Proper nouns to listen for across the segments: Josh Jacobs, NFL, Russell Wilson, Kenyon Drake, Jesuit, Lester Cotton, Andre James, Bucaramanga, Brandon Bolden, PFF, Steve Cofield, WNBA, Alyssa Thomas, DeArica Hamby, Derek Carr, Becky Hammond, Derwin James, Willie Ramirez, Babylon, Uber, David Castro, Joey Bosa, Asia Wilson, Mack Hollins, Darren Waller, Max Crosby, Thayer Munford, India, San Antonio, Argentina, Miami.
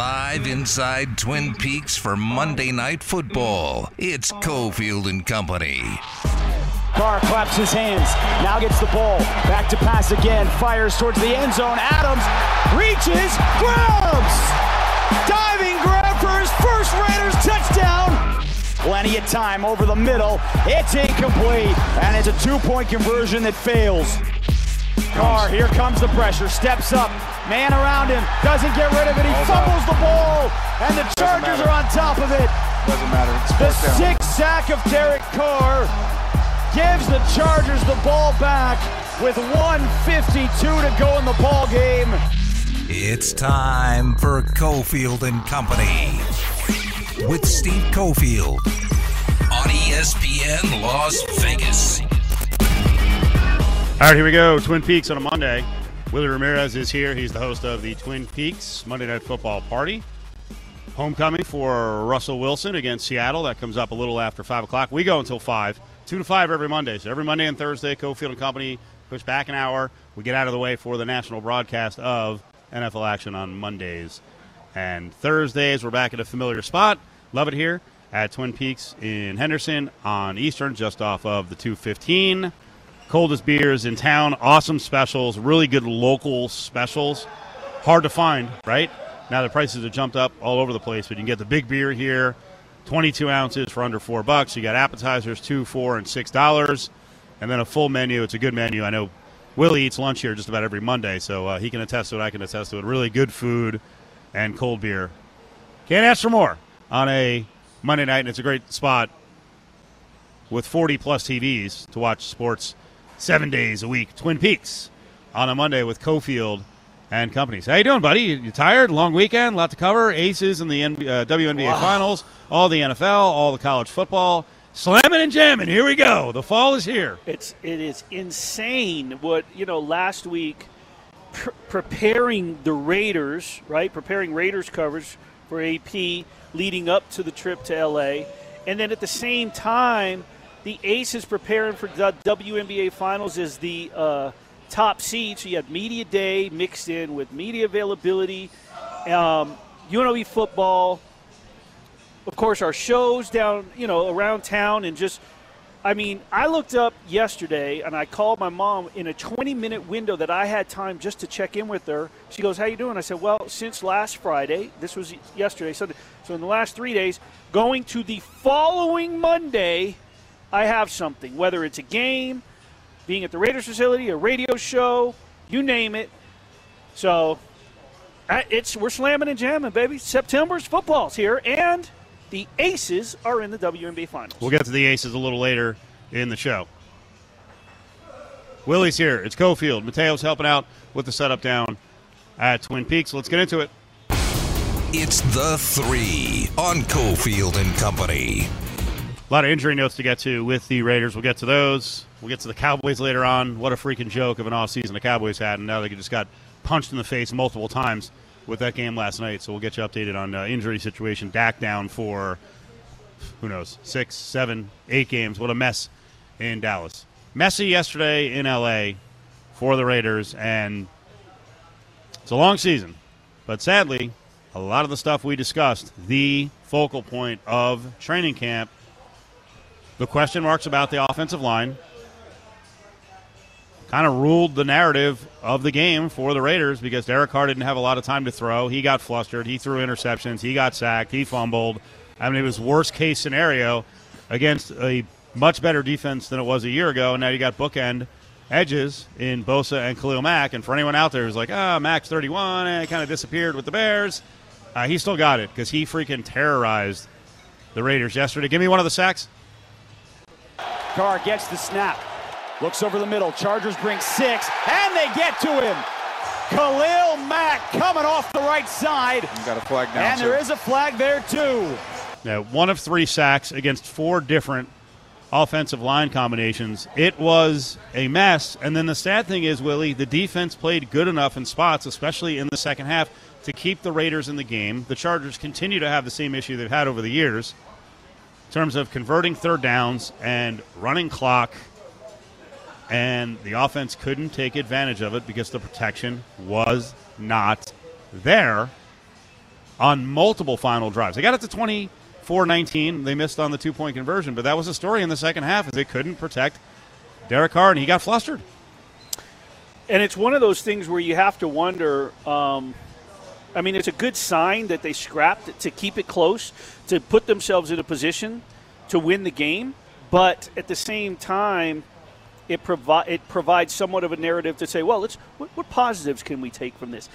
live inside Twin Peaks for Monday Night Football. It's Cofield and Company. Carr claps his hands, now gets the ball, back to pass again, fires towards the end zone. Adams reaches, grabs! Diving grab for his first Raiders touchdown! Plenty of time over the middle, it's incomplete, and it's a two-point conversion that fails. Carr, here comes the pressure, steps up, man around him, doesn't get rid of it, he fumbles the ball, and the Chargers are on top of it. Doesn't matter. The sixth sack of Derek Carr gives the Chargers the ball back with 1:52 to go in the ball game. It's time for Cofield and Company with Steve Cofield on ESPN Las Vegas. All right, here we go. Twin Peaks on a Monday. Willie Ramirez is here. He's the host of the Twin Peaks Monday Night Football Party. Homecoming for Russell Wilson against Seattle. That comes up a little after 5 o'clock. We go until 5. 2 to 5 every Monday. So every Monday and Thursday, Cofield and Company push back an hour. We get out of the way for the national broadcast of NFL action on Mondays and Thursdays. We're back at a familiar spot. Love it here at Twin Peaks in Henderson on Eastern, just off of the 215. Coldest beers in town, awesome specials, really good local specials. Hard to find, right? Now the prices have jumped up all over the place, but you can get the big beer here, 22 ounces for under $4. You got appetizers, $2, $4, and $6, and then a full menu. It's a good menu. I know Willie eats lunch here just about every Monday, so he can attest to it, I can attest to it. Really good food and cold beer. Can't ask for more on a Monday night, and it's a great spot with 40-plus TVs to watch sports 7 days a week. Twin Peaks on a Monday with Cofield and Companies. How you doing, buddy? You tired? Long weekend? Lot to cover. Aces in the WNBA Finals. All the NFL. All the college football. Slamming and jamming. Here we go. The fall is here. It is insane what, you know, last week preparing the Raiders, right? Preparing Raiders coverage for AP leading up to the trip to L.A. And then at the same time, the Aces preparing for the WNBA Finals as the top seed. So you had media day mixed in with media availability, UNLV football, of course, our shows down, you know, around town. And just, I mean, I looked up yesterday and I called my mom in a 20-minute window that I had time just to check in with her. She goes, "How you doing?" I said, "Well, since last Friday," this was yesterday, Sunday, so in the last 3 days, going to the following Monday, I have something, whether it's a game, being at the Raiders facility, a radio show, you name it. So we're slamming and jamming, baby. September's football's here, and the Aces are in the WNBA Finals. We'll get to the Aces a little later in the show. Willie's here. It's Cofield. Mateo's helping out with the setup down at Twin Peaks. Let's get into it. It's the three on Cofield and Company. A lot of injury notes to get to with the Raiders. We'll get to those. We'll get to the Cowboys later on. What a freaking joke of an offseason the Cowboys had, and now they just got punched in the face multiple times with that game last night. So we'll get you updated on the injury situation. Dak down for, who knows, 6, 7, 8 games. What a mess in Dallas. Messy yesterday in L.A. for the Raiders, and it's a long season. But sadly, a lot of the stuff we discussed, the focal point of training camp, the question marks about the offensive line kind of ruled the narrative of the game for the Raiders because Derek Carr didn't have a lot of time to throw. He got flustered. He threw interceptions. He got sacked. He fumbled. I mean, it was worst-case scenario against a much better defense than it was a year ago, and now you got bookend edges in Bosa and Khalil Mack. And for anyone out there who's like, Mack's 31, and kind of disappeared with the Bears, he still got it because he freaking terrorized the Raiders yesterday. Give me one of the sacks. Carr gets the snap, looks over the middle, Chargers bring 6, and they get to him. Khalil Mack coming off the right side. You got a flag down, and there is a flag there, too. Now, one of 3 sacks against 4 different offensive line combinations. It was a mess, and then the sad thing is, Willie, the defense played good enough in spots, especially in the second half, to keep the Raiders in the game. The Chargers continue to have the same issue they've had over the years in terms of converting third downs and running clock, and the offense couldn't take advantage of it because the protection was not there. on multiple final drives. They got it to 24-19. They missed on the two-point conversion, but that was the story in the second half is they couldn't protect Derek Carr, and he got flustered. And it's one of those things where you have to wonder, I mean, it's a good sign that they scrapped to keep it close, to put themselves in a position to win the game. But at the same time, it provides somewhat of a narrative to say, well, what positives can we take from this?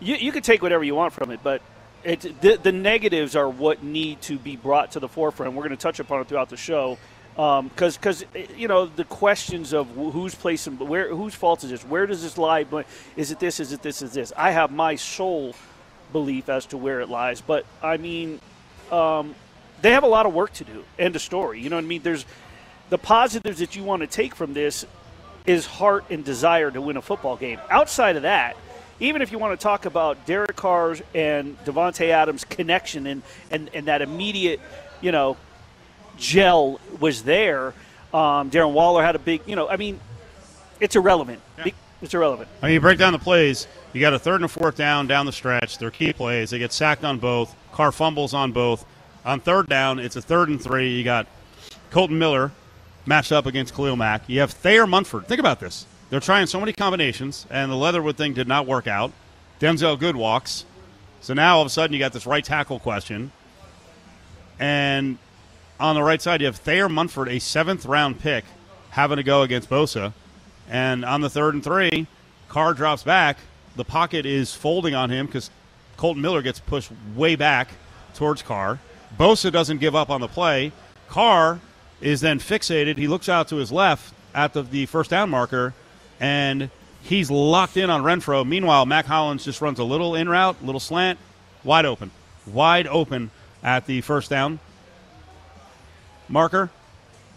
You can take whatever you want from it, but the negatives are what need to be brought to the forefront. We're going to touch upon it throughout the show. Because you know, the questions of who's placing, where, whose fault is this? Where does this lie? Is it this? Is it this? Is this? I have my sole belief as to where it lies, but I mean, they have a lot of work to do. End of story. You know what I mean? There's the positives that you want to take from this is heart and desire to win a football game. Outside of that, even if you want to talk about Derek Carr's and Davante Adams' connection and that immediate, you know, gel was there. Darren Waller had a big, you know, I mean, it's irrelevant. Yeah. It's irrelevant. I mean, you break down the plays, you got a third and a fourth down the stretch. They're key plays. They get sacked on both. Carr fumbles on both. On third down, it's a 3rd and 3. You got Kolton Miller matched up against Khalil Mack. You have Thayer Munford. Think about this. They're trying so many combinations, and the Leatherwood thing did not work out. Denzel Good walks. So now all of a sudden you got this right tackle question. And on the right side, you have Thayer Munford, a 7th-round pick, having to go against Bosa. And on the 3rd and 3, Carr drops back. The pocket is folding on him because Kolton Miller gets pushed way back towards Carr. Bosa doesn't give up on the play. Carr is then fixated. He looks out to his left at the first down marker, and he's locked in on Renfro. Meanwhile, Mack Hollins just runs a little in route, little slant, wide open. Wide open at the first down marker,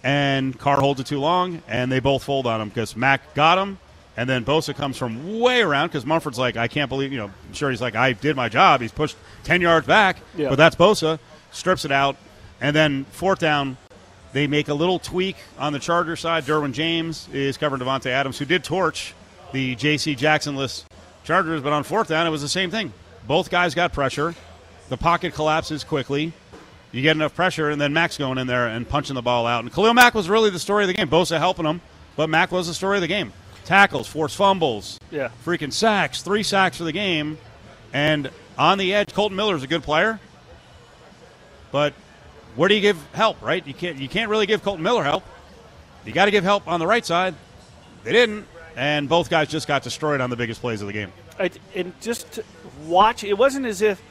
and Carr holds it too long, and they both fold on him because Mack got him, and then Bosa comes from way around because Mumford's like, I can't believe, you know, I'm sure he's like, I did my job. He's pushed 10 yards back, yeah. But that's Bosa, strips it out, and then 4th down, they make a little tweak on the Charger side. Derwin James is covering Davante Adams, who did torch the J.C. Jackson-less Chargers, but on 4th down, it was the same thing. Both guys got pressure. The pocket collapses quickly. You get enough pressure, and then Mack's going in there and punching the ball out. And Khalil Mack was really the story of the game. Bosa helping him, but Mack was the story of the game. Tackles, forced fumbles, yeah, freaking sacks, 3 sacks for the game. And on the edge, Kolton Miller's a good player. But where do you give help, right? You can't really give Kolton Miller help. You got to give help on the right side. They didn't, and both guys just got destroyed on the biggest plays of the game. And just watch, it wasn't as if,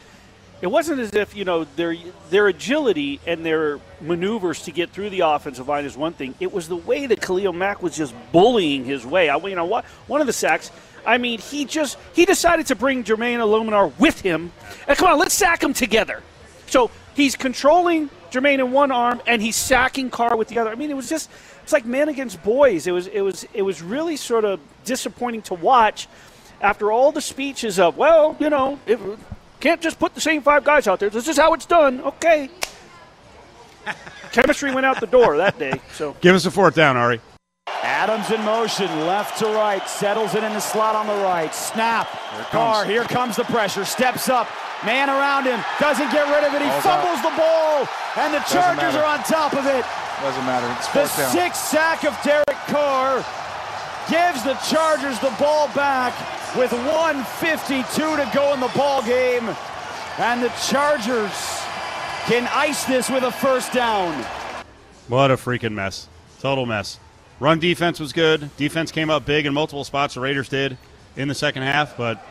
you know, their agility and their maneuvers to get through the offensive line is one thing. It was the way that Khalil Mack was just bullying his way. One of the sacks, I mean, he decided to bring Jermaine Eluemunor with him. And come on, let's sack him together. So he's controlling Jermaine in one arm and he's sacking Carr with the other. I mean, it's like man against boys. It was really sort of disappointing to watch after all the speeches of, well, you know, can't just put the same 5 guys out there. This is how it's done. Okay. Chemistry went out the door that day. So give us a 4th down, Ari. Adams in motion, left to right, settles it in the slot on the right. Snap. Carr, here comes the pressure. Steps up. Man around him. Doesn't get rid of it. He fumbles the ball, and the Chargers are on top of it. Doesn't matter. It's 4th down. The 6th sack of Derek Carr gives the Chargers the ball back with 1:52 to go in the ball game. And the Chargers can ice this with a 1st down. What a freaking mess. Total mess. Run defense was good. Defense came up big in multiple spots. The Raiders did in the second half. But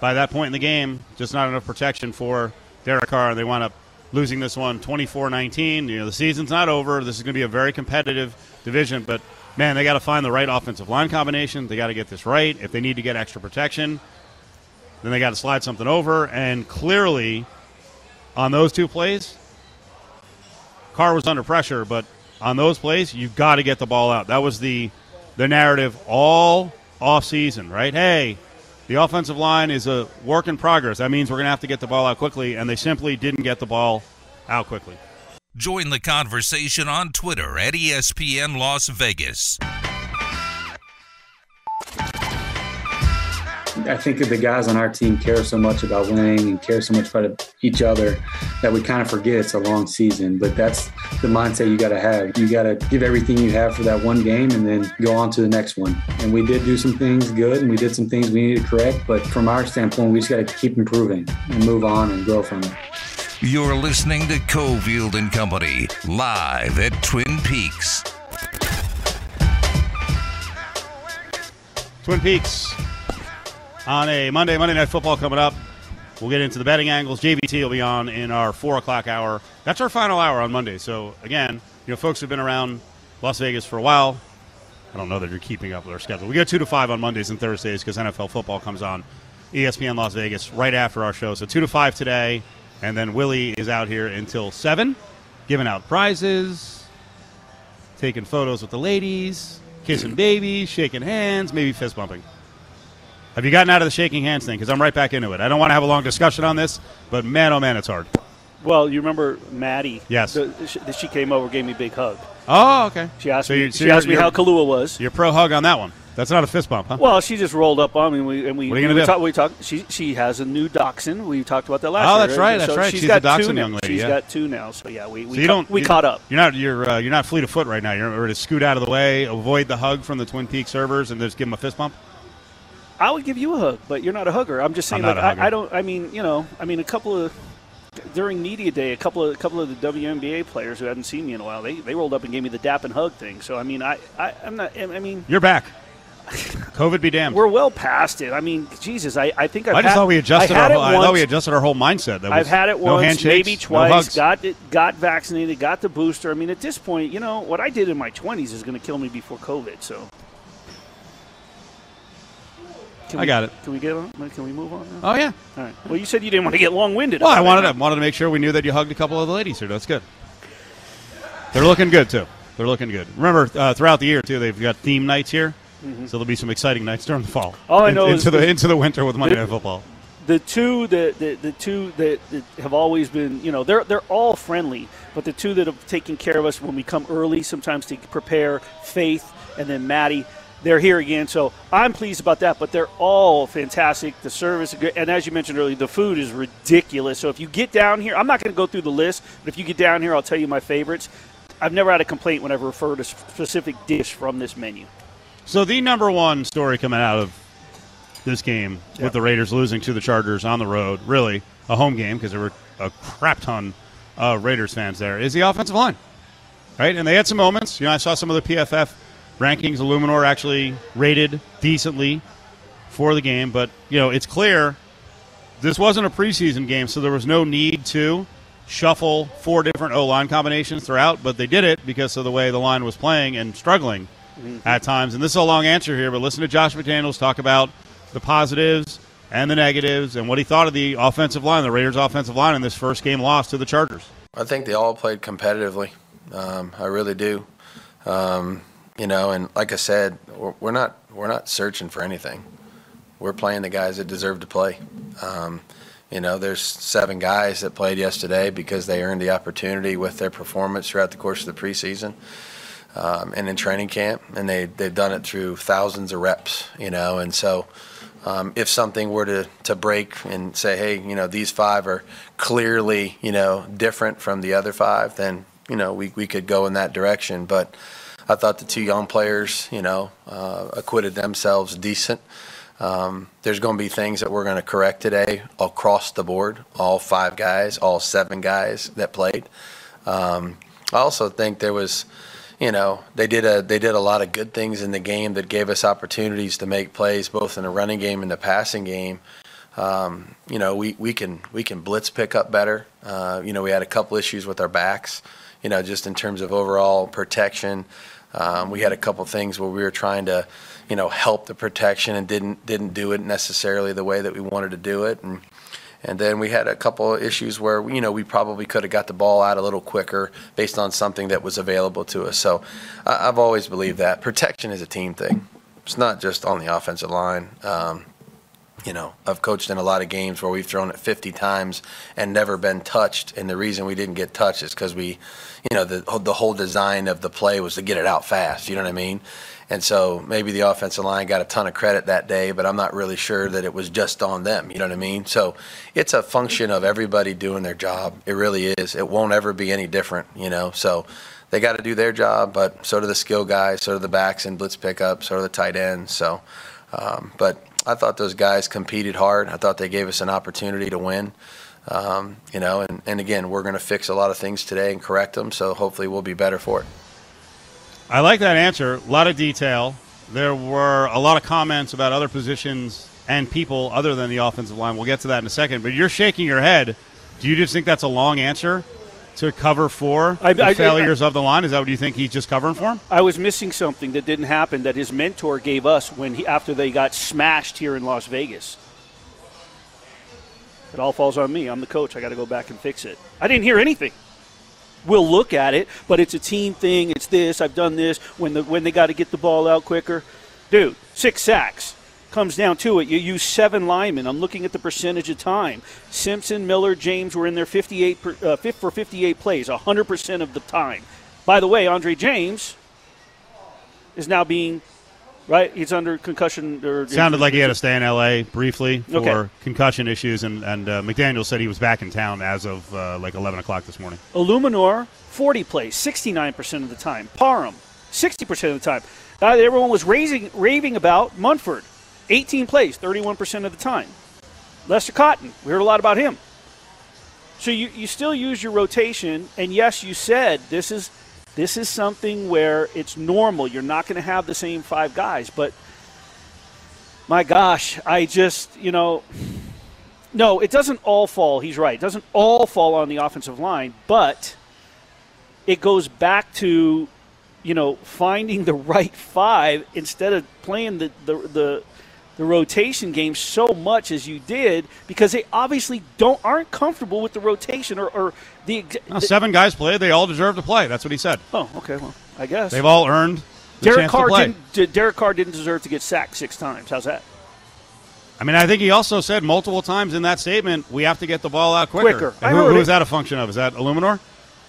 by that point in the game, just not enough protection for Derek Carr. They wound up losing this one 24-19. You know, the season's not over. This is going to be a very competitive division. But man, they got to find the right offensive line combination. They got to get this right. If they need to get extra protection, then they got to slide something over. And clearly, on those 2 plays, Carr was under pressure. But on those plays, you got to get the ball out. That was the narrative all offseason, right? Hey, the offensive line is a work in progress. That means we're going to have to get the ball out quickly. And they simply didn't get the ball out quickly. Join the conversation on Twitter at ESPN Las Vegas. I think that the guys on our team care so much about winning and care so much about each other that we kind of forget it's a long season. But that's the mindset you got to have. You got to give everything you have for that one game and then go on to the next one. And we did do some things good and we did some things we needed to correct. But from our standpoint, we just got to keep improving and move on and grow from it. You're listening to Cofield and Company live at Twin Peaks. Twin Peaks on a Monday Night Football coming up. We'll get into the betting angles. JVT will be on in our 4 o'clock hour. That's our final hour on Monday. So, again, folks have been around Las Vegas for a while. I don't know that you're keeping up with our schedule. We go 2 to 5 on Mondays and Thursdays because NFL football comes on ESPN Las Vegas right after our show. So 2 to 5 today, and then Willie is out here until 7, giving out prizes, taking photos with the ladies, kissing babies, shaking hands, maybe fist bumping. Have you gotten out of the shaking hands thing? Because I'm right back into it. I don't want to have a long discussion on this, but man, oh man, it's hard. Well, you remember Maddie? Yes. She came over, gave me a big hug. Oh, okay. She asked me how Kahlua was. Your pro hug on that one. That's not a fist bump, huh? Well, she just rolled up on me, and we talked. She has a new dachshund. We talked about that last year. Oh, that's right. That's right. She's got a dachshund young lady. She's got two now. So yeah, we caught up. You're not fleet of foot right now. You're ready to scoot out of the way, avoid the hug from the Twin Peaks servers, and just give them a fist bump. I would give you a hug, but you're not a hugger. I'm just saying, a couple of during media day, a couple of the WNBA players who hadn't seen me in a while, they rolled up and gave me the dap and hug thing. So I'm not. You're back. COVID be damned. We're well past it. I mean, Jesus, I think I've I just had, thought we adjusted. I, our whole, I thought we adjusted our whole mindset. That I've had it no once, maybe twice. No got vaccinated, got the booster. I mean, at this point, what I did in my 20s is going to kill me before COVID. So. Can we get on? Can we move on now? Oh, yeah. All right. Well, you said you didn't want to get long-winded. Well, I wanted to make sure we knew that you hugged a couple of the ladies here. That's good. They're looking good, too. They're looking good. Remember, throughout the year, too, they've got theme nights here. Mm-hmm. So there'll be some exciting nights during the fall. All I know is into the winter with Monday Night Football. The two that have always been, they're all friendly, but the two that have taken care of us when we come early sometimes to prepare, Faith and then Maddie, they're here again, so I'm pleased about that. But they're all fantastic. The service, and as you mentioned earlier, the food is ridiculous. So if you get down here, I'm not going to go through the list, but if you get down here, I'll tell you my favorites. I've never had a complaint when I've referred to a specific dish from this menu. So the number one story coming out of this game with the Raiders losing to the Chargers on the road, really a home game because there were a crap ton of Raiders fans there, is the offensive line, right? And they had some moments. I saw some of the PFF rankings. Eluemunor actually rated decently for the game, but, it's clear this wasn't a preseason game, so there was no need to shuffle 4 different O-line combinations throughout, but they did it because of the way the line was playing and struggling at times. And this is a long answer here, but listen to Josh McDaniels talk about the positives and the negatives and what he thought of the offensive line, the Raiders' offensive line in this first game loss to the Chargers. I think they all played competitively. I really do. And like I said, we're not searching for anything. We're playing the guys that deserve to play. There's 7 guys that played yesterday because they earned the opportunity with their performance throughout the course of the preseason and in training camp, and they've done it through thousands of reps. And so if something were to break and say, hey, these 5 are clearly, different from the other 5, then, we could go in that direction. But I thought the 2 young players, acquitted themselves decent. There's going to be things that we're going to correct today across the board, all 5 guys, all 7 guys that played. I also think there was, they did a lot of good things in the game that gave us opportunities to make plays both in the running game and the passing game. We can blitz pick up better. We had a couple issues with our backs, just in terms of overall protection. We had a couple things where we were trying to, help the protection and didn't do it necessarily the way that we wanted to do it. And then we had a couple of issues where, we probably could have got the ball out a little quicker based on something that was available to us. So I've always believed that protection is a team thing. It's not just on the offensive line. You know, I've coached in a lot of games where we've thrown it 50 times and never been touched. And the reason we didn't get touched is because we, you know, the whole design of the play was to get it out fast. You know what I mean? And so maybe the offensive line got a ton of credit that day, but I'm not really sure that it was just on them. You know what I mean? So it's a function of everybody doing their job. It really is. It won't ever be any different, you know. So they got to do their job, but so do the skill guys, so do the backs in blitz pickup, so do the tight ends. So, but I thought those guys competed hard. I thought they gave us an opportunity to win, you know, and again, we're going to fix a lot of things today and correct them, so hopefully we'll be better for it. I like that answer. A lot of detail. There were a lot of comments about other positions and people other than the offensive line. We'll get to that in a second, but you're shaking your head. Do you just think that's a long answer to cover for the failures of the line? Is that what you think he's just covering for him? I was missing something that didn't happen that his mentor gave us when he, after they got smashed here in Las Vegas. It all falls on me. I'm the coach. I got to go back and fix it. I didn't hear anything. We'll look at it, but it's a team thing. It's this. I've done this. When they got to get the ball out quicker. Dude, 6 sacks. Comes down to it, you use 7 linemen. I'm looking at the percentage of time. Simpson, Miller, James were in there 58 plays, 100% of the time. By the way, Andre James is now being, right, he's under concussion. Or sounded like he had to stay in L.A. briefly for concussion issues, and McDaniel said he was back in town as of like 11 o'clock this morning. Eluemunor, 40 plays, 69% of the time. Parham, 60% of the time. Everyone was raving about Munford. 18 plays, 31% of the time. Lester Cotton, we heard a lot about him. So you still use your rotation, and yes, you said this is something where it's normal. You're not going to have the same 5 guys, but my gosh, I just, you know, no, it doesn't all fall. He's right. It doesn't all fall on the offensive line, but it goes back to, you know, finding the right 5 instead of playing the rotation game so much as you did, because they obviously aren't comfortable with the rotation or the – 7 guys played. They all deserve to play. That's what he said. Oh, okay. Well, I guess. They've all earned the chance to play. Derek Carr didn't deserve to get sacked 6 times. How's that? I mean, I think he also said multiple times in that statement, we have to get the ball out quicker. Who is that a function of? Is that Eluemunor?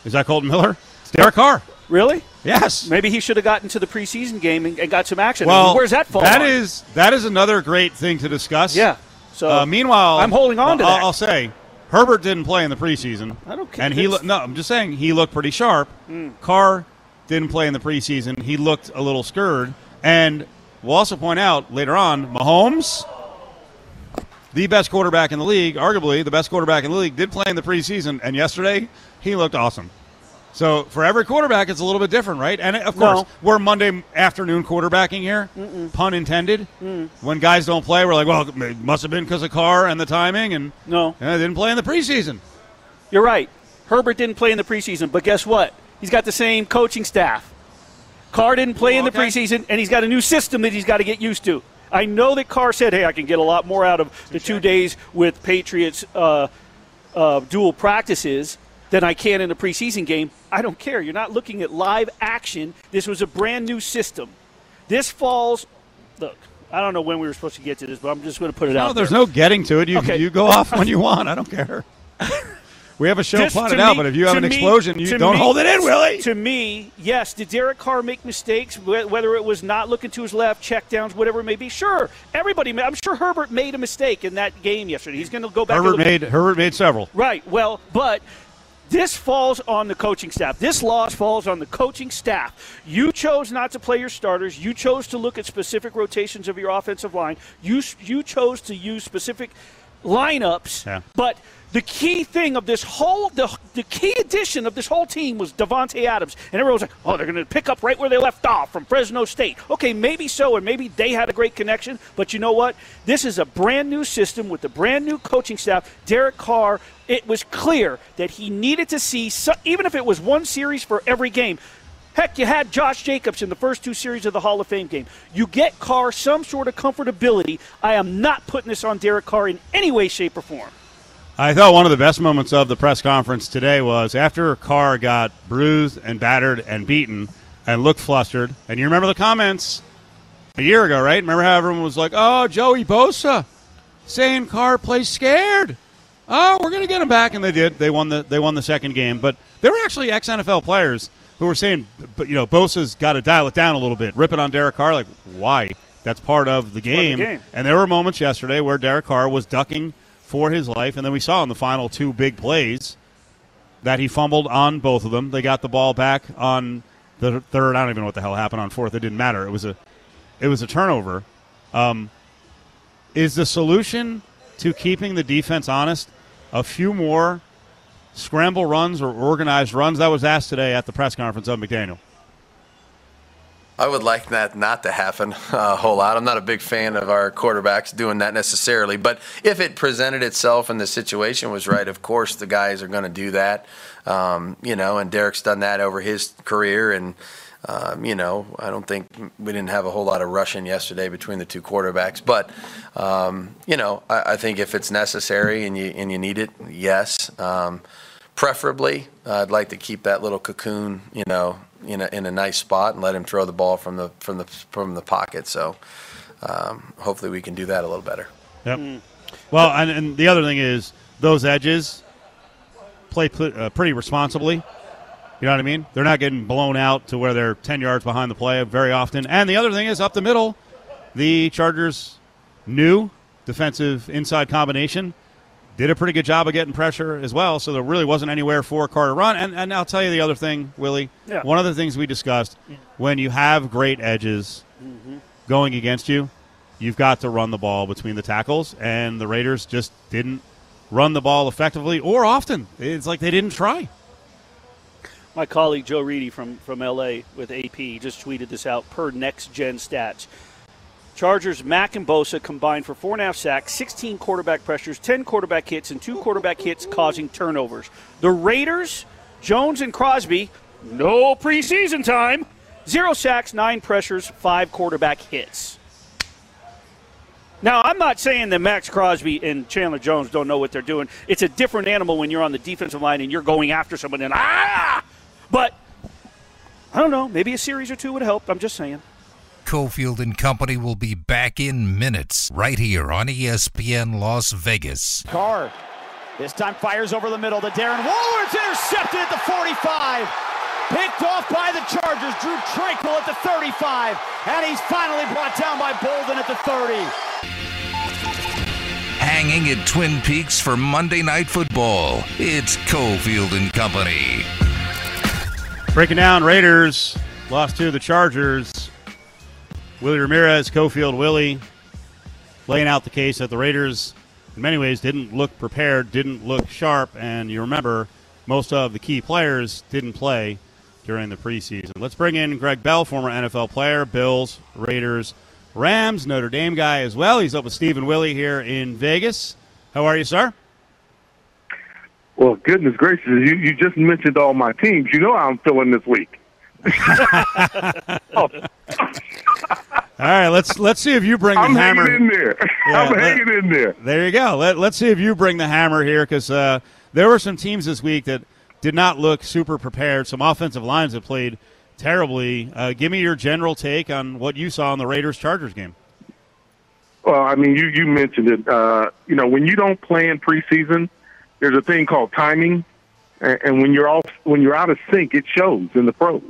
Is that Kolton Miller? It's Derek Carr. Really? Yes. Maybe he should have gotten to the preseason game and got some action. Well, I mean, where's that fall? That is another great thing to discuss. Yeah. So meanwhile, I'm holding on to that. I'll say, Herbert didn't play in the preseason. I don't care. And I'm just saying he looked pretty sharp. Carr didn't play in the preseason. He looked a little scurred. And we'll also point out later on, Mahomes, the best quarterback in the league, arguably the best quarterback in the league, did play in the preseason. And yesterday, he looked awesome. So for every quarterback, it's a little bit different, right? And, of course, we're Monday afternoon quarterbacking here, pun intended. When guys don't play, we're like, well, it must have been because of Carr and the timing, and they didn't play in the preseason. You're right. Herbert didn't play in the preseason, but guess what? He's got the same coaching staff. Carr didn't play in the preseason, and he's got a new system that he's got to get used to. I know that Carr said, hey, I can get a lot more out of the 2 days with Patriots dual practices than I can in a preseason game. I don't care. You're not looking at live action. This was a brand-new system. This falls – look, I don't know when we were supposed to get to this, but I'm just going to put it out there. There's no getting to it. You go off when you want. I don't care. We have a show plotted out, but if you have an explosion, you don't hold it in, Willie. To me, yes, did Derek Carr make mistakes, whether it was not looking to his left, checkdowns, whatever it may be? Sure. Everybody – I'm sure Herbert made a mistake in that game yesterday. He's going to go back and look. Herbert made several. Right. Well, but – this falls on the coaching staff. This loss falls on the coaching staff. You chose not to play your starters. You chose to look at specific rotations of your offensive line. You chose to use specific lineups. Yeah. But the key thing of this whole, the key addition of this whole team was Davante Adams. And everyone was like, oh, they're going to pick up right where they left off from Fresno State. Okay, maybe so, and maybe they had a great connection. But you know what? This is a brand-new system with a brand-new coaching staff. Derek Carr, it was clear that he needed to see, even if it was one series for every game. Heck, you had Josh Jacobs in the first 2 series of the Hall of Fame game. You get Carr some sort of comfortability. I am not putting this on Derek Carr in any way, shape, or form. I thought one of the best moments of the press conference today was after Carr got bruised and battered and beaten and looked flustered. And you remember the comments a year ago, right? Remember how everyone was like, oh, Joey Bosa. saying Carr plays scared. Oh, we're going to get him back, and they did. They won the second game, but there were actually ex-NFL players who were saying, you know, Bosa's got to dial it down a little bit, rip it on Derek Carr. Like, why? That's part of the game. And there were moments yesterday where Derek Carr was ducking for his life, and then we saw in the final two big plays that he fumbled on both of them. They got the ball back on the third. I don't even know what the hell happened on fourth. It didn't matter. It was a turnover. Is the solution to keeping the defense honest a few more scramble runs or organized runs? That was asked today at the press conference of McDaniel. I would like that not to happen a whole lot. I'm not a big fan of our quarterbacks doing that necessarily, but if it presented itself and the situation was right, of course the guys are going to do that. You know, and Derek's done that over his career, and you know, I don't think we didn't have a whole lot of rushing yesterday between the two quarterbacks, but you know, I think if it's necessary and you need it, yes. Preferably, I'd like to keep that little cocoon, you know, in a nice spot and let him throw the ball from the pocket. So hopefully we can do that a little better. Yep. Well, and the other thing is those edges play pretty responsibly. You know what I mean? They're not getting blown out to where they're 10 yards behind the play very often. And the other thing is up the middle, the Chargers' new defensive inside combination did a pretty good job of getting pressure as well, so there really wasn't anywhere for Carr to run. And I'll tell you the other thing, Willie. Yeah. One of the things we discussed, when you have great edges going against you, you've got to run the ball between the tackles, and the Raiders just didn't run the ball effectively or often. It's like they didn't try. My colleague Joe Reedy from L.A. with AP just tweeted this out per next-gen stats. Chargers, Mack and Bosa combined for 4.5 sacks, 16 quarterback pressures, 10 quarterback hits, and 2 quarterback hits causing turnovers. The Raiders, Jones and Crosby, no preseason time, 0 sacks, 9 pressures, 5 quarterback hits. Now, I'm not saying that Max Crosby and Chandler Jones don't know what they're doing. It's a different animal when you're on the defensive line and you're going after someone and but I don't know, maybe a series or two would help. I'm just saying. Cofield and Company will be back in minutes right here on ESPN Las Vegas. Carr this time fires over the middle to Darren Waller. It's intercepted at the 45. Picked off by the Chargers. Drew Tranquil at the 35. And he's finally brought down by Bolden at the 30. Hanging at Twin Peaks for Monday Night Football, it's Cofield and Company. Breaking down, Raiders lost to the Chargers. Willie Ramirez, Cofield, Willie, laying out the case that the Raiders, in many ways, didn't look prepared, didn't look sharp, and you remember most of the key players didn't play during the preseason. Let's bring in Greg Bell, former NFL player, Bills, Raiders, Rams, Notre Dame guy as well. He's up with Steve and Willie here in Vegas. How are you, sir? Well, goodness gracious, you just mentioned all my teams. You know how I'm feeling this week. Oh. All right, let's see if you bring the hammer. I'm hanging in there. Yeah, I'm hanging in there. There you go. Let's see if you bring the hammer here, because there were some teams this week that did not look super prepared. Some offensive lines that played terribly. Give me your general take on what you saw in the Raiders-Chargers game. Well, I mean, you mentioned it. You know, when you don't play in preseason, there's a thing called timing, and when you're out of sync, it shows in the pros.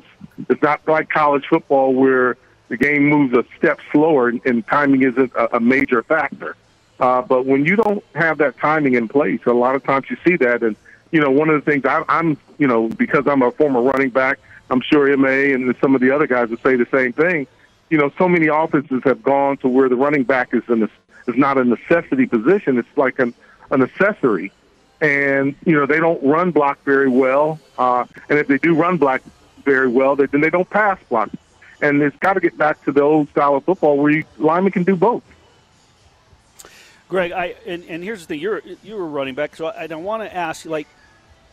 It's not like college football where the game moves a step slower, and timing isn't a major factor. But when you don't have that timing in place, a lot of times you see that. And, you know, one of the things I'm, you know, because I'm a former running back, I'm sure MA and some of the other guys would say the same thing. You know, so many offenses have gone to where the running back is not a necessity position. It's like an accessory. And, you know, they don't run block very well. And if they do run block very well, then they don't pass block. And it's got to get back to the old style of football where linemen can do both. Greg, and here's the thing. You were running back, so I don't want to ask, like,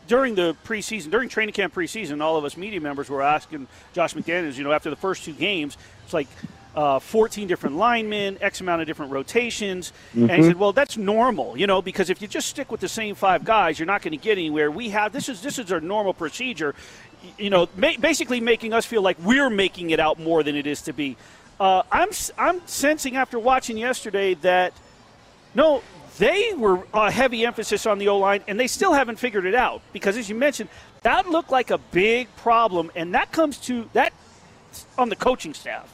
during training camp preseason, all of us media members were asking Josh McDaniels, you know, after the first two games, it's like 14 different linemen, X amount of different rotations. And he said, well, that's normal, you know, because if you just stick with the same 5 guys, you're not going to get anywhere. This is our normal procedure. You know, basically making us feel like we're making it out more than it is to be. I'm sensing after watching yesterday that No, they were a heavy emphasis on the O-line, and they still haven't figured it out because, as you mentioned, that looked like a big problem, and that comes to that on the coaching staff.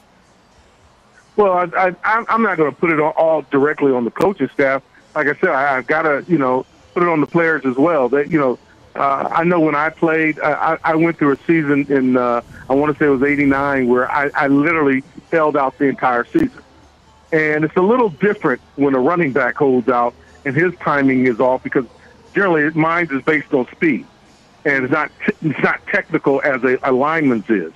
Well, I'm not going to put it all directly on the coaching staff. Like I said, I've got to, put it on the players as well. They, I know when I played, I went through a season in, I want to say it was 89, where I literally held out the entire season. And it's a little different when a running back holds out and his timing is off, because generally mine is based on speed. And it's not technical as a lineman's is.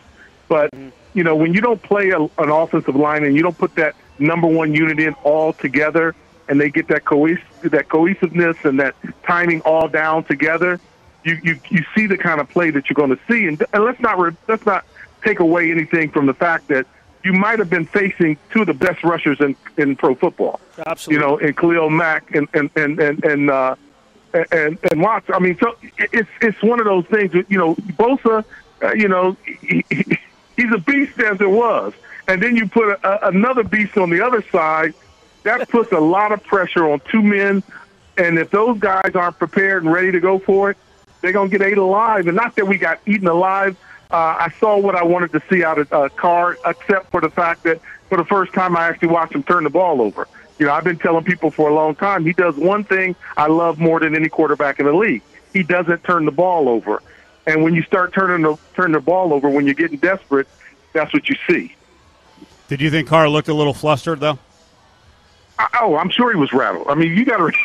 But, when you don't play an offensive line and you don't put that number one unit in all together, and they get that cohesiveness and that timing all down together, you see the kind of play that you're going to see. And let's not take away anything from the fact that you might have been facing two of the best rushers in pro football. Absolutely. And Khalil Mack and Watson. I mean, so it's one of those things. Bosa, he's a beast as it was, and then you put another beast on the other side. That puts a lot of pressure on two men, and if those guys aren't prepared and ready to go for it, they're going to get ate alive. And not that we got eaten alive. I saw what I wanted to see out of Carr, except for the fact that for the first time I actually watched him turn the ball over. I've been telling people for a long time, he does one thing I love more than any quarterback in the league. He doesn't turn the ball over. And when you start turning the ball over, when you're getting desperate, that's what you see. Did you think Carr looked a little flustered, though? Oh, I'm sure he was rattled. I mean,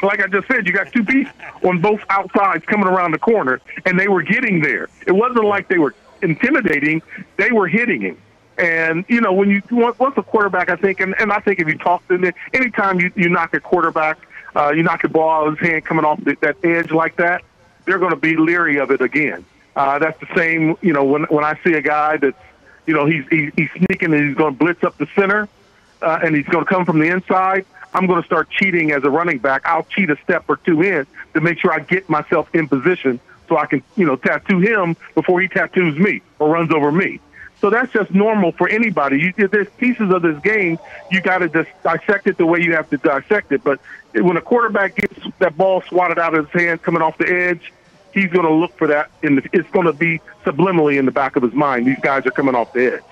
like I just said, you got two beats on both outsides coming around the corner, and they were getting there. It wasn't like they were intimidating; they were hitting him. And when you once a quarterback, I think, and I think if you talk to him, anytime you knock a quarterback, you knock a ball out of his hand coming off that edge like that, they're going to be leery of it again. That's the same. When I see a guy that's he's sneaking and he's going to blitz up the center, and he's going to come from the inside. I'm going to start cheating as a running back. I'll cheat a step or two in to make sure I get myself in position so I can, tattoo him before he tattoos me or runs over me. So that's just normal for anybody. There's pieces of this game. You got to just dissect it the way you have to dissect it. But when a quarterback gets that ball swatted out of his hand coming off the edge, he's going to look for that, and it's going to be subliminally in the back of his mind. These guys are coming off the edge.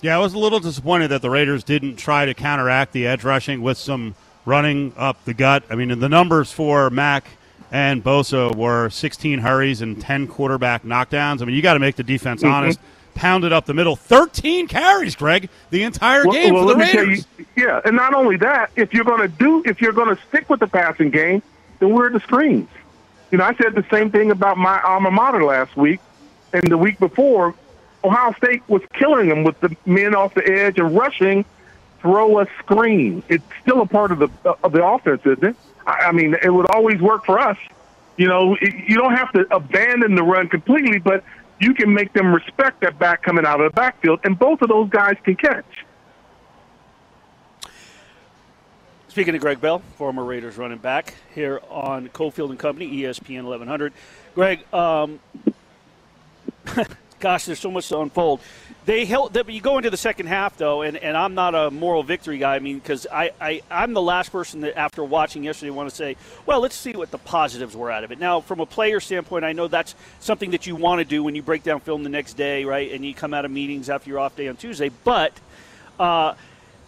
Yeah, I was a little disappointed that the Raiders didn't try to counteract the edge rushing with some running up the gut. I mean, the numbers for Mack and Bosa were 16 hurries and 10 quarterback knockdowns. I mean, you got to make the defense honest. Pounded up the middle, 13 carries, Greg, the entire game for the Raiders. Yeah, and not only that, if you're going to stick with the passing game, then where are the screens? I said the same thing about my alma mater last week and the week before. Ohio State was killing them with the men off the edge and rushing. Throw a screen. It's still a part of the offense, isn't it? I mean, it would always work for us. You don't have to abandon the run completely, but you can make them respect that back coming out of the backfield, and both of those guys can catch. Speaking of Greg Bell, former Raiders running back here on Cofield & Company, ESPN 1100. Greg, gosh, there's so much to unfold. You go into the second half, though, and I'm not a moral victory guy. I mean, because I'm the last person that, after watching yesterday, want to say, well, let's see what the positives were out of it. Now, from a player standpoint, I know that's something that you want to do when you break down film the next day, right, and you come out of meetings after your off day on Tuesday. But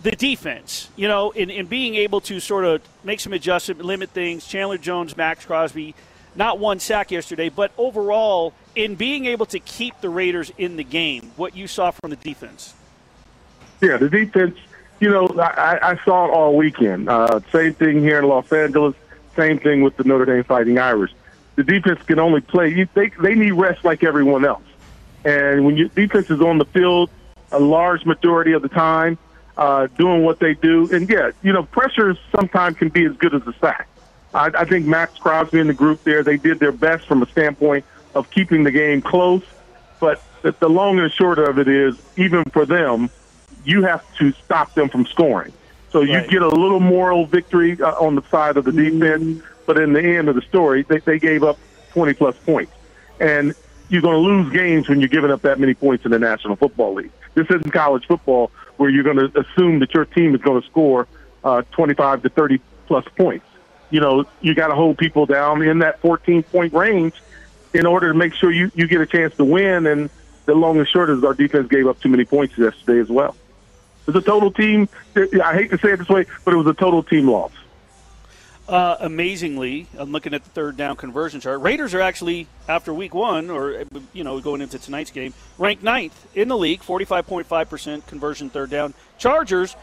the defense, in being able to sort of make some adjustment, limit things, Chandler Jones, Max Crosby, not one sack yesterday, but overall – in being able to keep the Raiders in the game, what you saw from the defense? Yeah, the defense, I saw it all weekend. Same thing here in Los Angeles, same thing with the Notre Dame Fighting Irish. The defense can only play. They need rest like everyone else. And when your defense is on the field a large majority of the time doing what they do, and, yeah, pressures sometimes can be as good as a sack. I think Max Crosby and the group there, they did their best from a standpoint of keeping the game close, but the long and short of it is, even for them, you have to stop them from scoring. So right. You get a little moral victory on the side of the defense, but in the end of the story, they gave up 20-plus points. And you're going to lose games when you're giving up that many points in the National Football League. This isn't college football where you're going to assume that your team is going to score 25 to 30-plus points. you know, you got to hold people down in that 14-point range in order to make sure you get a chance to win. And the long and short is our defense gave up too many points yesterday as well. It was a total team. I hate to say it this way, but it was a total team loss. Amazingly, I'm looking at the third down conversion chart. Raiders are actually, after week one, or, you know, going into tonight's game, ranked ninth in the league, 45.5% conversion third down. Chargers,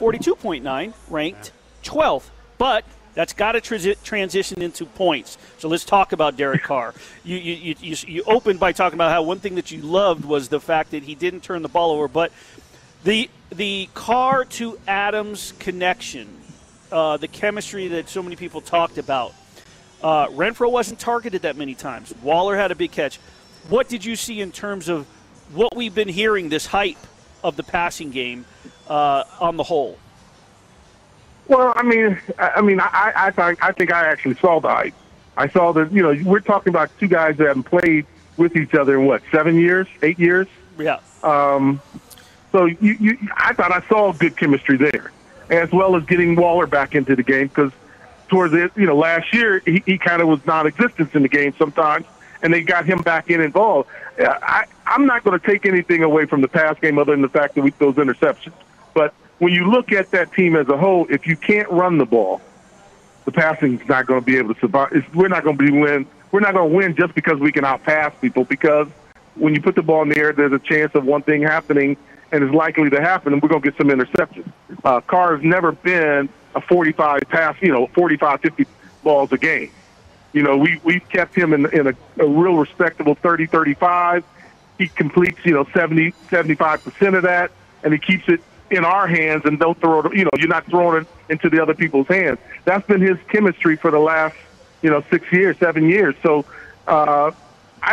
42.9, ranked 12th. But that's got to transition into points. So let's talk about Derek Carr. You opened by talking about how one thing that you loved was the fact that he didn't turn the ball over, but the Carr to Adams connection, the chemistry that so many people talked about. Renfrow wasn't targeted that many times. Waller had a big catch. What did you see in terms of what we've been hearing, this hype of the passing game on the whole? Well, I think I actually saw the hype. I saw that, you know, we're talking about two guys that haven't played with each other in, what, 7 years, 8 years? Yeah. So I thought I saw good chemistry there, as well as getting Waller back into the game, because towards the, you know, last year he kind of was non-existent in the game sometimes, and they got him back involved. I'm not going to take anything away from the pass game other than the fact that we those interceptions. But when you look at that team as a whole, if you can't run the ball, the passing's not going to be able to survive. We're not going to win just because we can outpass people, because when you put the ball in the air, there's a chance of one thing happening, and it's likely to happen, and we're going to get some interceptions. Carr has never been a 45, 50 balls a game. You know, we've kept him in a real respectable 30, 35. He completes, you know, 70, 75% of that, and he keeps it in our hands and don't throw it, you know, you're not throwing it into the other people's hands. That's been his chemistry for the last, you know, 6 years, 7 years. So I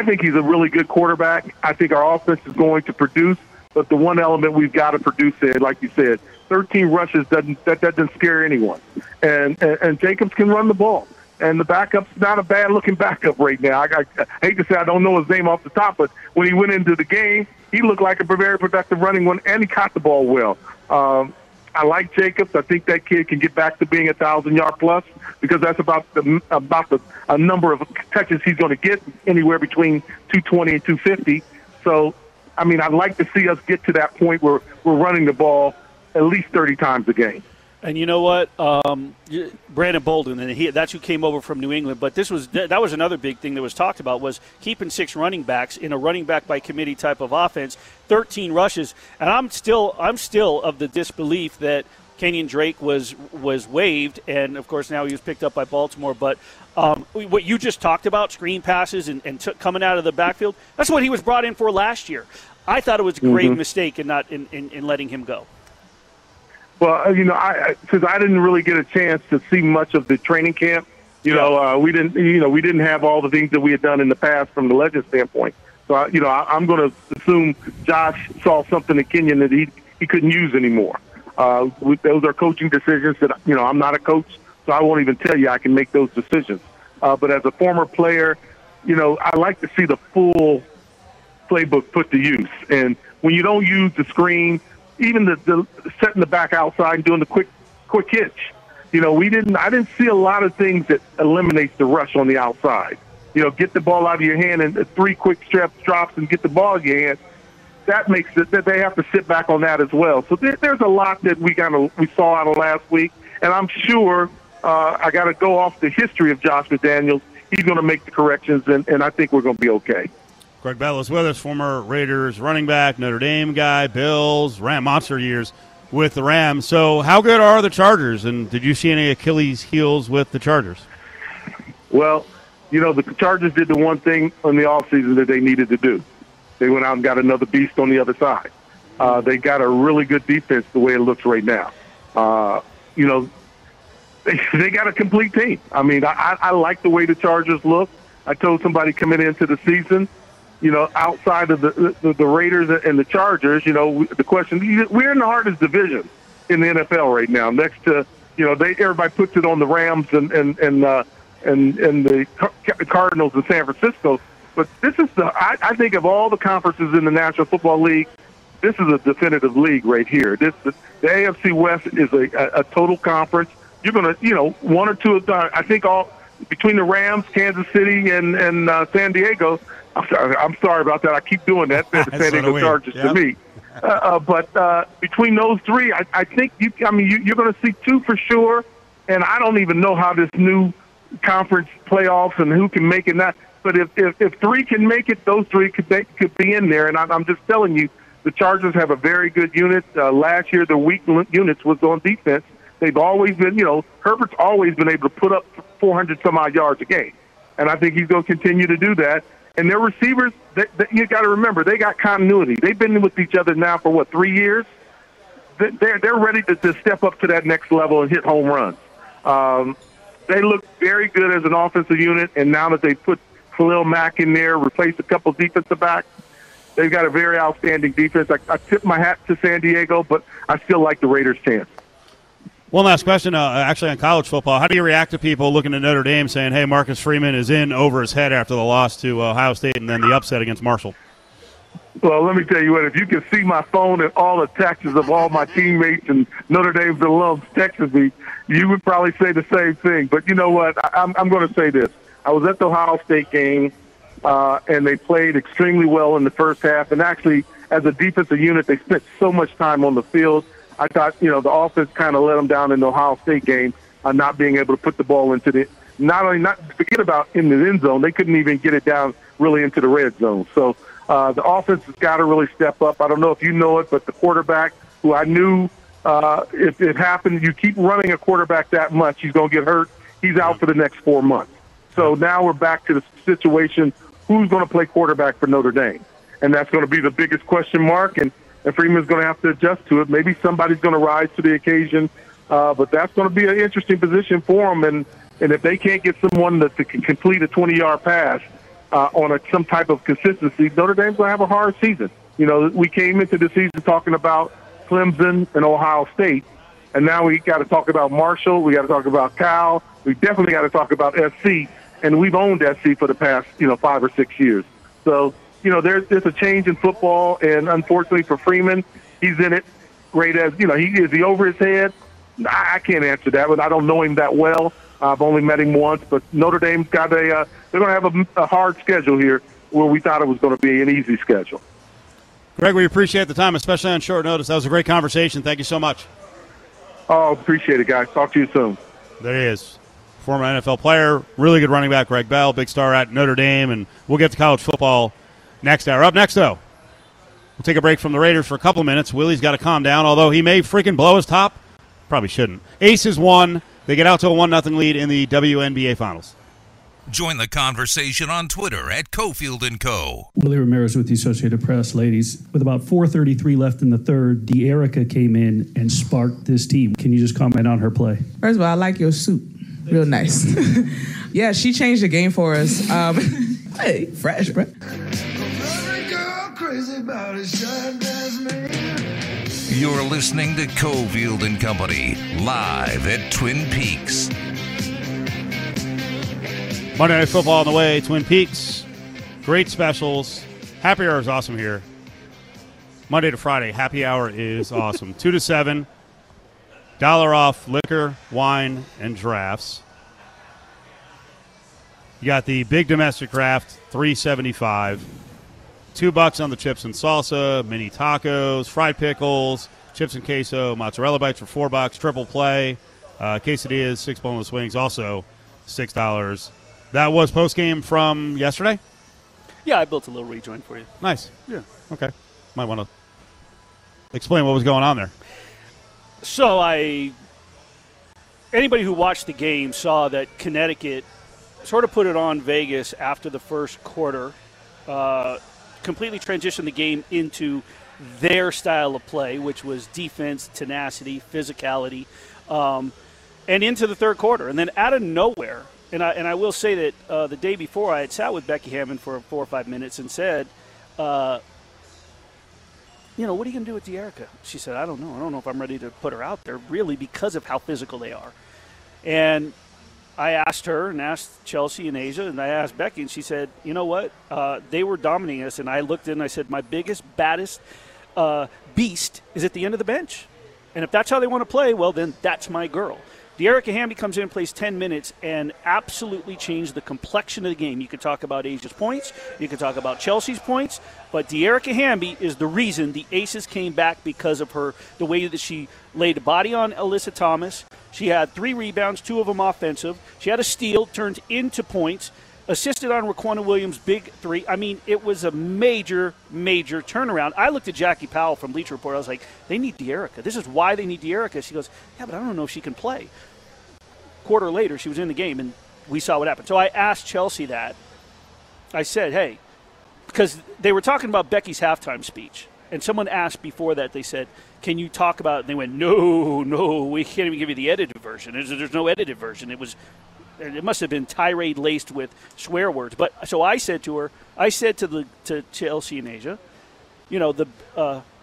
think he's a really good quarterback. I think our offense is going to produce. But the one element we've got to produce it, like you said, 13 rushes doesn't scare anyone. And Jacobs can run the ball. And the backup's not a bad-looking backup right now. I hate to say I don't know his name off the top, but when he went into the game, he looked like a very productive running one, and he caught the ball well. I like Jacobs. I think that kid can get back to being a 1,000-yard plus, because that's about the number of touches he's going to get, anywhere between 220 and 250. So, I mean, I'd like to see us get to that point where we're running the ball at least 30 times a game. And you know what, Brandon Bolden, and that's who came over from New England. But that was another big thing that was talked about, was keeping six running backs in a running back by committee type of offense. 13 rushes, and I'm still of the disbelief that Kenyon Drake was waived, and of course now he was picked up by Baltimore. But what you just talked about, screen passes and coming out of the backfield, that's what he was brought in for last year. I thought it was a great mistake in letting him go. Well, you know, since I didn't really get a chance to see much of the training camp, you know, we didn't have all the things that we had done in the past from the legend standpoint. So, I'm going to assume Josh saw something in Kenyon that he couldn't use anymore. Those are coaching decisions that, you know, I'm not a coach, so I won't even tell you I can make those decisions. But as a former player, you know, I like to see the full playbook put to use. And when you don't use the screen, even the setting the back outside and doing the quick hitch, you know, I didn't see a lot of things that eliminates the rush on the outside. You know, get the ball out of your hand and three quick steps, drops, and get the ball in your hand. That makes it that they have to sit back on that as well. So there's a lot that we saw out of last week, and I'm sure I got to go off the history of Josh McDaniels. He's going to make the corrections, and I think we're going to be okay. Greg Bell is with us, former Raiders running back, Notre Dame guy, Bills, Ram monster years with the Rams. So how good are the Chargers, and did you see any Achilles heels with the Chargers? Well, you know, the Chargers did the one thing in the offseason that they needed to do. They went out and got another beast on the other side. They got a really good defense the way it looks right now. You know, they got a complete team. I mean, I like the way the Chargers look. I told somebody coming into the season, you know, outside of the Raiders and the Chargers, you know, the question, we're in the hardest division in the NFL right now, next to, you know, everybody puts it on the Rams and the Cardinals in San Francisco. But this is I think of all the conferences in the National Football League, this is a definitive league right here. The AFC West is a total conference. you're going to, you know, one or two of the, I think all between the Rams, Kansas City, and San Diego. I'm sorry about that. I keep doing that. They're the San Diego Chargers to me. But between those three, I think you're going to see two for sure. And I don't even know how this new conference playoffs and who can make it. Not, but if three can make it, those three could be in there. And I'm just telling you, the Chargers have a very good unit. Last year, the weak units was on defense. They've always been, you know, Herbert's always been able to put up 400-some-odd yards a game. And I think he's going to continue to do that. And their receivers, you got to remember, they got continuity. They've been with each other now for, 3 years? They're ready to step up to that next level and hit home runs. They look very good as an offensive unit, and now that they put Khalil Mack in there, replaced a couple defensive backs, they've got a very outstanding defense. I tip my hat to San Diego, but I still like the Raiders' chance. One last question, actually, on college football. How do you react to people looking at Notre Dame saying, hey, Marcus Freeman is in over his head after the loss to Ohio State and then the upset against Marshall? Well, let me tell you what, if you can see my phone and all the taxes of all my teammates and Notre Dame's alums texting me, you would probably say the same thing. But you know what? I'm going to say this. I was at the Ohio State game, and they played extremely well in the first half. And actually, as a defensive unit, they spent so much time on the field. I thought, you know, the offense kind of let them down in the Ohio State game on not being able to put the ball into the – forget about in the end zone, they couldn't even get it down really into the red zone. So the offense has got to really step up. I don't know if you know it, but the quarterback, who I knew if it happened, you keep running a quarterback that much, he's going to get hurt. He's out for the next 4 months. So now we're back to the situation, who's going to play quarterback for Notre Dame? And that's going to be the biggest question mark. And Freeman's going to have to adjust to it. Maybe somebody's going to rise to the occasion, but that's going to be an interesting position for him. And if they can't get someone that can complete a 20-yard pass on some type of consistency, Notre Dame's going to have a hard season. You know, we came into the season talking about Clemson and Ohio State, and now we got to talk about Marshall. We got to talk about Cal. We definitely got to talk about SC, and we've owned SC for the past 5 or 6 years. So. You know, there's a change in football, and unfortunately for Freeman, he's in it great as, is he over his head? I can't answer that, but I don't know him that well. I've only met him once, but Notre Dame's got they're going to have a hard schedule here where we thought it was going to be an easy schedule. Greg, we appreciate the time, especially on short notice. That was a great conversation. Thank you so much. Oh, appreciate it, guys. Talk to you soon. There he is. Former NFL player, really good running back, Greg Bell, big star at Notre Dame, and we'll get to college football next hour. Up next, though, we'll take a break from the Raiders for a couple minutes. Willie's got to calm down, although he may freaking blow his top. Probably shouldn't. Aces won. They get out to a 1-0 lead in the WNBA Finals. Join the conversation on Twitter at Cofield & Co. Willie Ramirez with the Associated Press. Ladies, with about 4:33 left in the third, DeArica came in and sparked this team. Can you just comment on her play? First of all, I like your suit. Real nice. Yeah, she changed the game for us. Hey, fresh, bro. You're listening to Cofield and Company live at Twin Peaks. Monday Night Football on the way, Twin Peaks. Great specials. Happy hour is awesome here. Monday to Friday, happy hour is awesome. 2 to 7, $1 off liquor, wine, and drafts. You got the big domestic draft, $3.75. $2 on the chips and salsa, mini tacos, fried pickles, chips and queso, mozzarella bites for $4, triple play, quesadillas, 6 boneless wings, also $6. That was post-game from yesterday? Yeah, I built a little rejoin for you. Nice. Yeah. Okay. Might want to explain what was going on there. So anybody who watched the game saw that Connecticut sort of put it on Vegas after the first quarter, completely transitioned the game into their style of play, which was defense, tenacity, physicality, and into the third quarter. And then out of nowhere, and I will say that the day before I had sat with Becky Hammond for 4 or 5 minutes and said, what are you going to do with DeArica? She said, I don't know. I don't know if I'm ready to put her out there, really, because of how physical they are. And I asked her and asked Chelsea and Asia, and I asked Becky, and she said, you know what? They were dominating us. And I looked in and I said, my biggest, baddest beast is at the end of the bench. And if that's how they want to play, well, then that's my girl. DeArica Hamby comes in and plays 10 minutes and absolutely changed the complexion of the game. You could talk about Asia's points. You could talk about Chelsea's points. But DeArica Hamby is the reason the Aces came back because of her, the way that she laid a body on Alyssa Thomas. She had 3 rebounds, 2 of them offensive. She had a steal, turned into points, assisted on Riquna Williams' big 3. I mean, it was a major, major turnaround. I looked at Jackie Powell from Bleacher Report. I was like, they need DeArica. This is why they need DeArica. She goes, yeah, but I don't know if she can play. Quarter later, she was in the game, and we saw what happened. So I asked Chelsea that. I said, hey, because they were talking about Becky's halftime speech, and someone asked before that, they said, can you talk about it? And they went, no, we can't even give you the edited version. There's no edited version. It must have been tirade laced with swear words. But so I said to her, I said to Chelsea and Asia, you know, the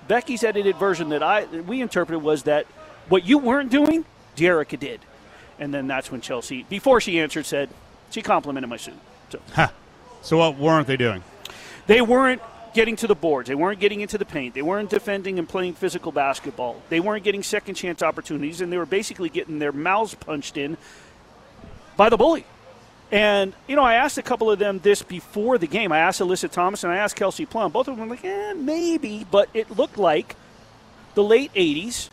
Becky's edited version that we interpreted was that what you weren't doing, DeArica did. And then that's when Chelsea, before she answered, said she complimented my suit. So what weren't they doing? They weren't getting to the boards. They weren't getting into the paint. They weren't defending and playing physical basketball. They weren't getting second chance opportunities, and they were basically getting their mouths punched in by the bully. And, you know, I asked a couple of them this before the game. I asked Alyssa Thomas and I asked Kelsey Plum. Both of them were like, maybe. But it looked like the late 80s,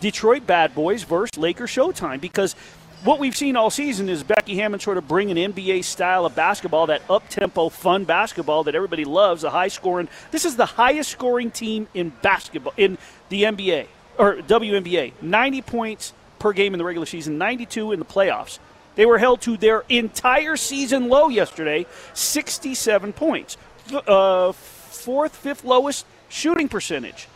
Detroit Bad Boys versus Laker Showtime. Because what we've seen all season is Becky Hammond sort of bring an NBA style of basketball, that up-tempo, fun basketball that everybody loves, the high-scoring. This is the highest-scoring team in basketball, in the NBA, or WNBA. 90 points per game in the regular season, 92 in the playoffs. They were held to their entire season low yesterday, 67 points. Fourth, fifth lowest shooting percentage.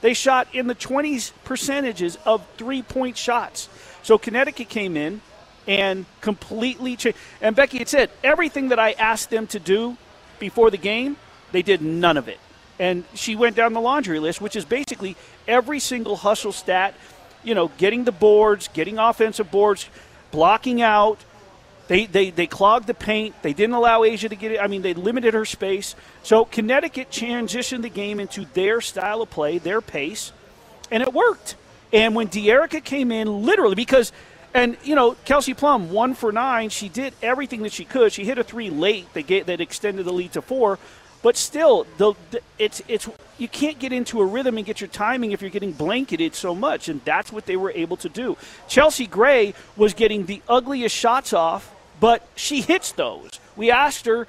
They shot in the 20s percentages of three-point shots. So Connecticut came in and completely changed. And Becky had said, everything that I asked them to do before the game, they did none of it. And she went down the laundry list, which is basically every single hustle stat, you know, getting the boards, getting offensive boards, blocking out. They clogged the paint. They didn't allow Asia to get it. I mean, they limited her space. So Connecticut transitioned the game into their style of play, their pace, and it worked. And when DeArica came in, literally, because, and, you know, Kelsey Plum, 1 for 9. She did everything that she could. She hit a 3 late. That extended the lead to 4. But still, it's you can't get into a rhythm and get your timing if you're getting blanketed so much, and that's what they were able to do. Chelsea Gray was getting the ugliest shots off, but she hits those. We asked her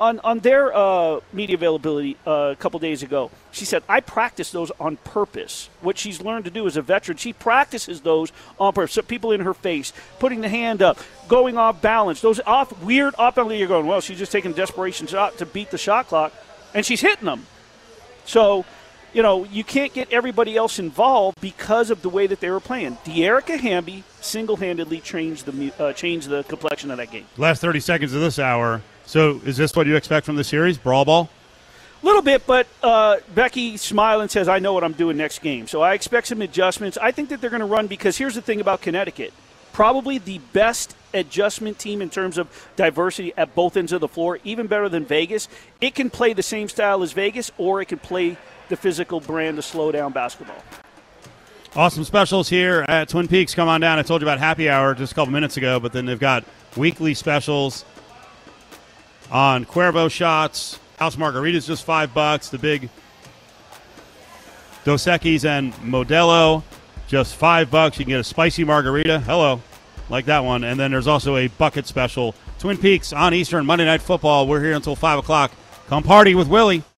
on their media availability a couple days ago. She said, I practice those on purpose. What she's learned to do as a veteran, she practices those on purpose. So people in her face, putting the hand up, going off balance. Those off weird off balance, you're going, well, she's just taking a desperation shot to beat the shot clock, and she's hitting them. So, you know, you can't get everybody else involved because of the way that they were playing. DeArica Hamby single-handedly changed the complexion of that game. Last 30 seconds of this hour. So is this what you expect from the series, brawl ball? A little bit, but Becky smiles and says, I know what I'm doing next game. So I expect some adjustments. I think that they're going to run, because here's the thing about Connecticut. Probably the best adjustment team in terms of diversity at both ends of the floor, even better than Vegas. It can play the same style as Vegas, or it can play the physical brand to slow down basketball. Awesome specials here at Twin Peaks. Come on down. I told you about happy hour just a couple minutes ago, but then they've got weekly specials on Cuervo shots. House margaritas, just $5. The big Dos Equis and Modelo, just $5. You can get a spicy margarita. Hello. Like that one. And then there's also a bucket special. Twin Peaks on Eastern Monday Night Football. We're here until 5 o'clock. Come party with Willie.